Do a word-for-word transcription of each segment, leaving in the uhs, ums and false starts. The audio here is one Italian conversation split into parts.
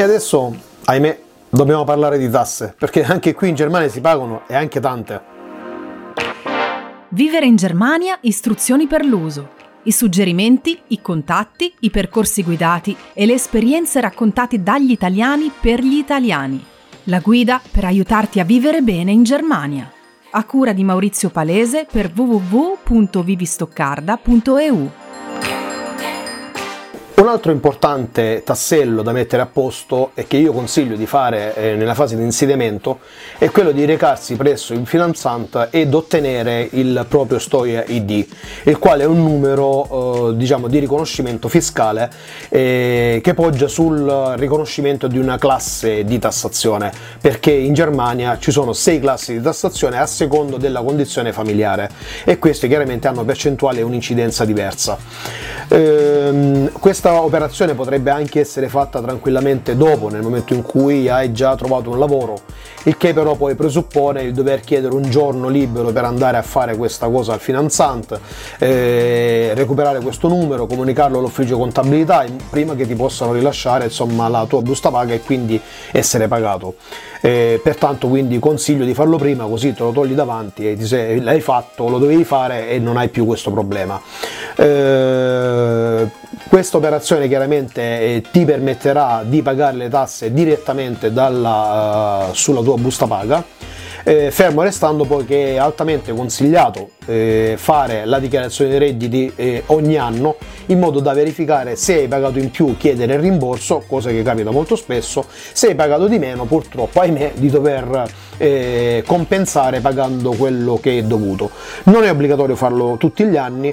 E adesso, ahimè, dobbiamo parlare di tasse, perché anche qui in Germania si pagano, e anche tante. Vivere in Germania, istruzioni per l'uso. I suggerimenti, i contatti, i percorsi guidati e le esperienze raccontate dagli italiani per gli italiani. La guida per aiutarti a vivere bene in Germania. A cura di Maurizio Palese per w w w punto vivistoccarda punto e u. Un altro importante tassello da mettere a posto e che io consiglio di fare nella fase di insediamento è quello di recarsi presso il Finanzamt ed ottenere il proprio Steuer I D, il quale è un numero eh, diciamo di riconoscimento fiscale eh, che poggia sul riconoscimento di una classe di tassazione, perché in Germania ci sono sei classi di tassazione a secondo della condizione familiare e queste chiaramente hanno percentuale e un'incidenza diversa. Ehm, questa operazione potrebbe anche essere fatta tranquillamente dopo, nel momento in cui hai già trovato un lavoro, il che però poi presuppone il dover chiedere un giorno libero per andare a fare questa cosa al Finanzamt, eh, recuperare questo numero, comunicarlo all'ufficio contabilità prima che ti possano rilasciare insomma la tua busta paga e quindi essere pagato. Eh, pertanto quindi consiglio di farlo prima, così te lo togli davanti e ti sei, l'hai fatto, lo dovevi fare e non hai più questo problema. Eh, questa operazione chiaramente eh, ti permetterà di pagare le tasse direttamente dalla, sulla tua busta paga, eh, fermo restando poi che è altamente consigliato eh, fare la dichiarazione dei redditi eh, ogni anno, in modo da verificare se hai pagato in più, chiedere il rimborso, cosa che capita molto spesso. Se hai pagato di meno, purtroppo ahimè di dover eh, compensare pagando quello che è dovuto. Non è obbligatorio farlo tutti gli anni,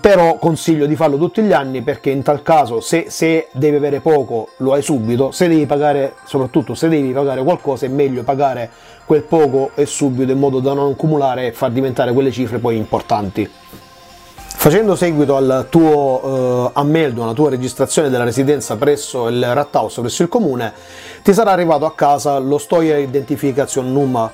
però consiglio di farlo tutti gli anni, perché in tal caso se, se devi avere poco lo hai subito, se devi pagare, soprattutto se devi pagare qualcosa, è meglio pagare quel poco e subito, in modo da non accumulare e far diventare quelle cifre poi importanti. Facendo seguito al tuo eh, Anmeldung, alla tua registrazione della residenza presso il Rathaus, presso il comune, ti sarà arrivato a casa lo Steuer Identifikations Nummer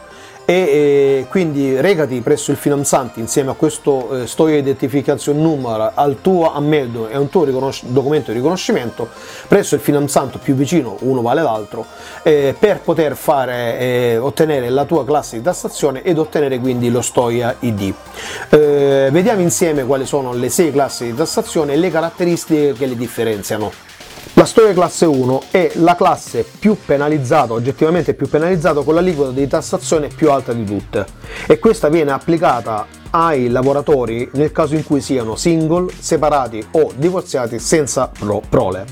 e eh, quindi recati presso il Finanzamt insieme a questo eh, Steuer Identifikations Nummer, al tuo Anmeldung e un tuo riconos- documento di riconoscimento presso il Finanzamt più vicino, uno vale l'altro, eh, per poter fare eh, ottenere la tua classe di tassazione ed ottenere quindi lo Steuer I D. Eh, vediamo insieme quali sono le sei classi di tassazione e le caratteristiche che le differenziano. La Steuer classe uno è la classe più penalizzata, oggettivamente più penalizzata, con l'aliquota di tassazione più alta di tutte, e questa viene applicata ai lavoratori nel caso in cui siano single, separati o divorziati senza prole.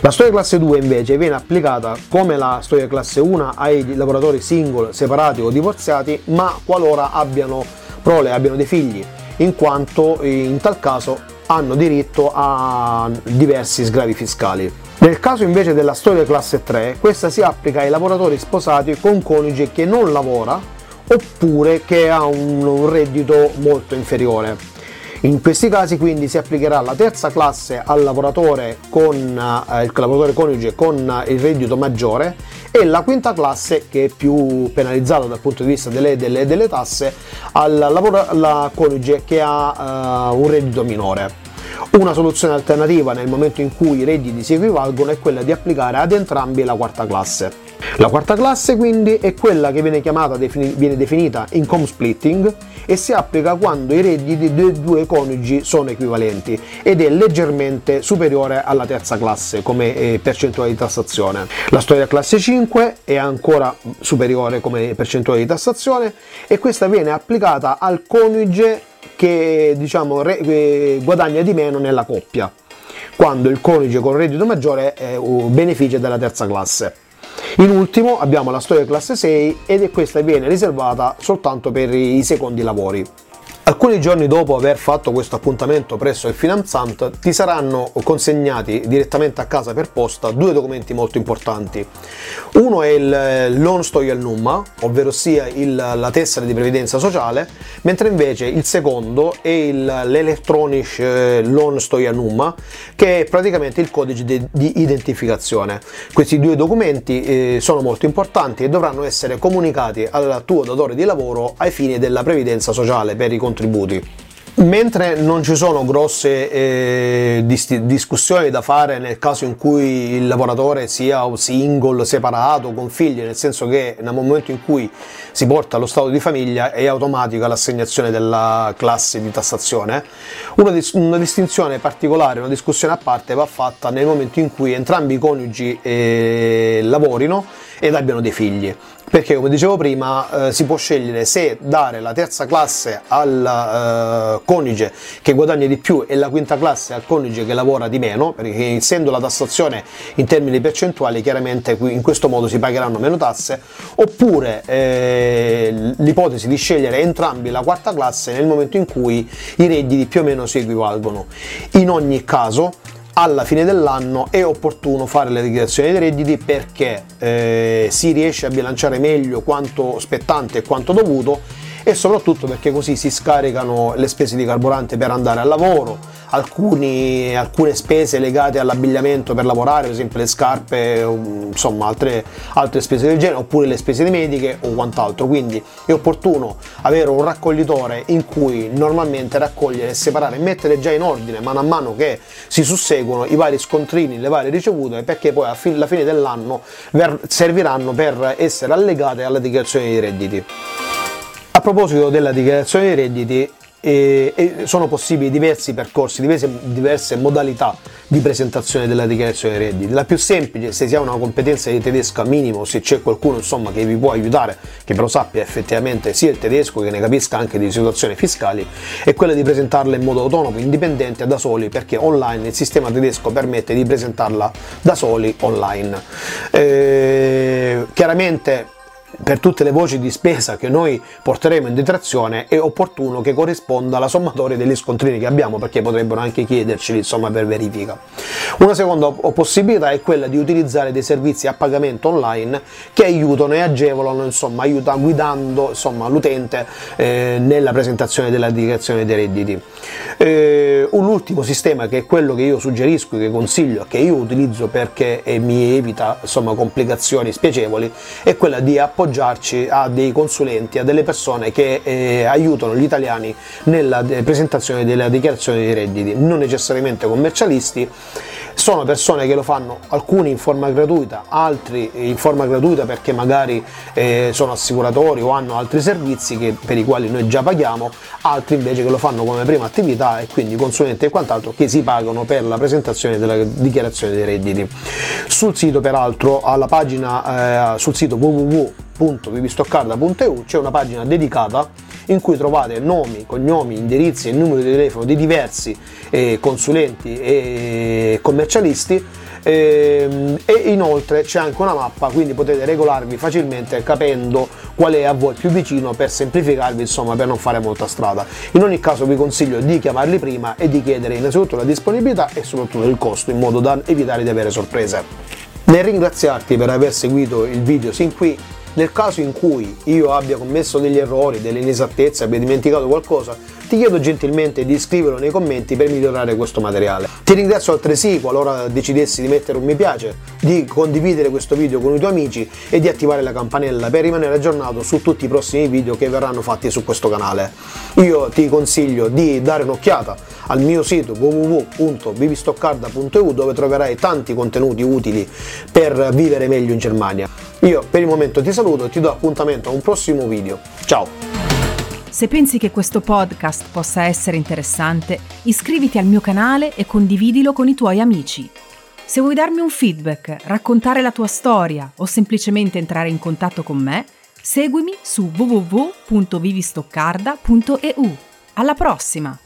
La Steuer classe due invece viene applicata come la Steuer classe uno ai lavoratori single, separati o divorziati, ma qualora abbiano prole, abbiano dei figli, in quanto in tal caso hanno diritto a diversi sgravi fiscali. Nel caso invece della Steuer classe tre, questa si applica ai lavoratori sposati con coniuge che non lavora oppure che ha un reddito molto inferiore. In questi casi quindi si applicherà la terza classe al lavoratore con eh, il lavoratore coniuge con il reddito maggiore, e la quinta classe, che è più penalizzata dal punto di vista delle, delle, delle tasse, al lavora, alla coniuge che ha eh, un reddito minore. Una soluzione alternativa nel momento in cui i redditi si equivalgono è quella di applicare ad entrambi la quarta classe. La quarta classe quindi è quella che viene chiamata, viene definita Income Splitting, e si applica quando i redditi dei due coniugi sono equivalenti ed è leggermente superiore alla terza classe come percentuale di tassazione. La Steuer classe cinque è ancora superiore come percentuale di tassazione, e questa viene applicata al coniuge che diciamo re, che guadagna di meno nella coppia, quando il coniuge con reddito maggiore eh, beneficia della terza classe. In ultimo abbiamo la Steuer classe sei, ed è questa viene riservata soltanto per i secondi lavori. Alcuni giorni dopo aver fatto questo appuntamento presso il Finanzamt ti saranno consegnati direttamente a casa per posta due documenti molto importanti. Uno è il Loan Stoial Numa, ovvero sia il, la tessera di previdenza sociale, mentre invece il secondo è il, l'Elektronisch Loan Stoial Numa, che è praticamente il codice de, di identificazione. Questi due documenti eh, sono molto importanti e dovranno essere comunicati al tuo datore di lavoro ai fini della previdenza sociale per i contributi. Mentre non ci sono grosse eh, dis- discussioni da fare nel caso in cui il lavoratore sia single, separato, con figli, nel senso che nel momento in cui si porta allo stato di famiglia è automatica l'assegnazione della classe di tassazione, una, dis- una distinzione particolare, una discussione a parte va fatta nel momento in cui entrambi i coniugi eh, lavorino ed abbiano dei figli, perché come dicevo prima eh, si può scegliere se dare la terza classe al eh, coniuge che guadagna di più e la quinta classe al coniuge che lavora di meno, perché essendo la tassazione in termini percentuali chiaramente in questo modo si pagheranno meno tasse, oppure eh, l'ipotesi di scegliere entrambi la quarta classe nel momento in cui i redditi più o meno si equivalgono. In ogni caso alla fine dell'anno è opportuno fare le dichiarazioni dei redditi, perché eh, si riesce a bilanciare meglio quanto spettante e quanto dovuto, e soprattutto perché così si scaricano le spese di carburante per andare al lavoro, alcuni, alcune spese legate all'abbigliamento per lavorare, per esempio le scarpe, insomma altre, altre spese del genere, oppure le spese mediche o quant'altro. Quindi è opportuno avere un raccoglitore in cui normalmente raccogliere, separare e mettere già in ordine mano a mano che si susseguono i vari scontrini, le varie ricevute, perché poi alla fine dell'anno serviranno per essere allegate alla dichiarazione dei redditi. A proposito della dichiarazione dei redditi, eh, sono possibili diversi percorsi, diverse, diverse modalità di presentazione della dichiarazione dei redditi. La più semplice, se si ha una competenza di tedesco minimo, se c'è qualcuno insomma che vi può aiutare, che però sappia effettivamente sia il tedesco che ne capisca anche di situazioni fiscali, è quella di presentarla in modo autonomo, indipendente, da soli, perché online il sistema tedesco permette di presentarla da soli online. Eh, chiaramente per tutte le voci di spesa che noi porteremo in detrazione è opportuno che corrisponda alla sommatoria degli scontrini che abbiamo, perché potrebbero anche chiederceli insomma per verifica. Una seconda possibilità è quella di utilizzare dei servizi a pagamento online che aiutano e agevolano, insomma aiuta, guidando insomma l'utente eh, nella presentazione della dichiarazione dei redditi. Eh, un ultimo sistema, che è quello che io suggerisco, che consiglio, che io utilizzo perché eh, mi evita insomma complicazioni spiacevoli, è quella di appoggiare a dei consulenti, a delle persone che eh, aiutano gli italiani nella de- presentazione della dichiarazione dei redditi, non necessariamente commercialisti. Sono persone che lo fanno, alcuni in forma gratuita, altri in forma gratuita perché magari eh, sono assicuratori o hanno altri servizi che, per i quali noi già paghiamo, altri invece che lo fanno come prima attività, e quindi consulenti e quant'altro che si pagano per la presentazione della dichiarazione dei redditi. Sul sito, peraltro, alla pagina eh, sul sito w w w punto vivistoccarda punto e u c'è una pagina dedicata in cui trovate nomi, cognomi, indirizzi e numeri di telefono di diversi eh, consulenti e commercialisti, eh, e inoltre c'è anche una mappa, quindi potete regolarvi facilmente capendo qual è a voi più vicino, per semplificarvi insomma, per non fare molta strada. In ogni caso vi consiglio di chiamarli prima e di chiedere innanzitutto la disponibilità e soprattutto il costo, in modo da evitare di avere sorprese. Nel ringraziarti per aver seguito il video sin qui, nel caso in cui io abbia commesso degli errori, delle inesattezze, abbia dimenticato qualcosa, ti chiedo gentilmente di scriverlo nei commenti per migliorare questo materiale. Ti ringrazio altresì qualora decidessi di mettere un mi piace, di condividere questo video con i tuoi amici e di attivare la campanella per rimanere aggiornato su tutti i prossimi video che verranno fatti su questo canale. Io ti consiglio di dare un'occhiata al mio sito w w w punto vivistoccarda punto e u, dove troverai tanti contenuti utili per vivere meglio in Germania. Io per il momento ti saluto e ti do appuntamento a un prossimo video. Ciao! Se pensi che questo podcast possa essere interessante, iscriviti al mio canale e condividilo con i tuoi amici. Se vuoi darmi un feedback, raccontare la tua storia o semplicemente entrare in contatto con me, seguimi su w w w punto vivistoccarda punto e u. Alla prossima!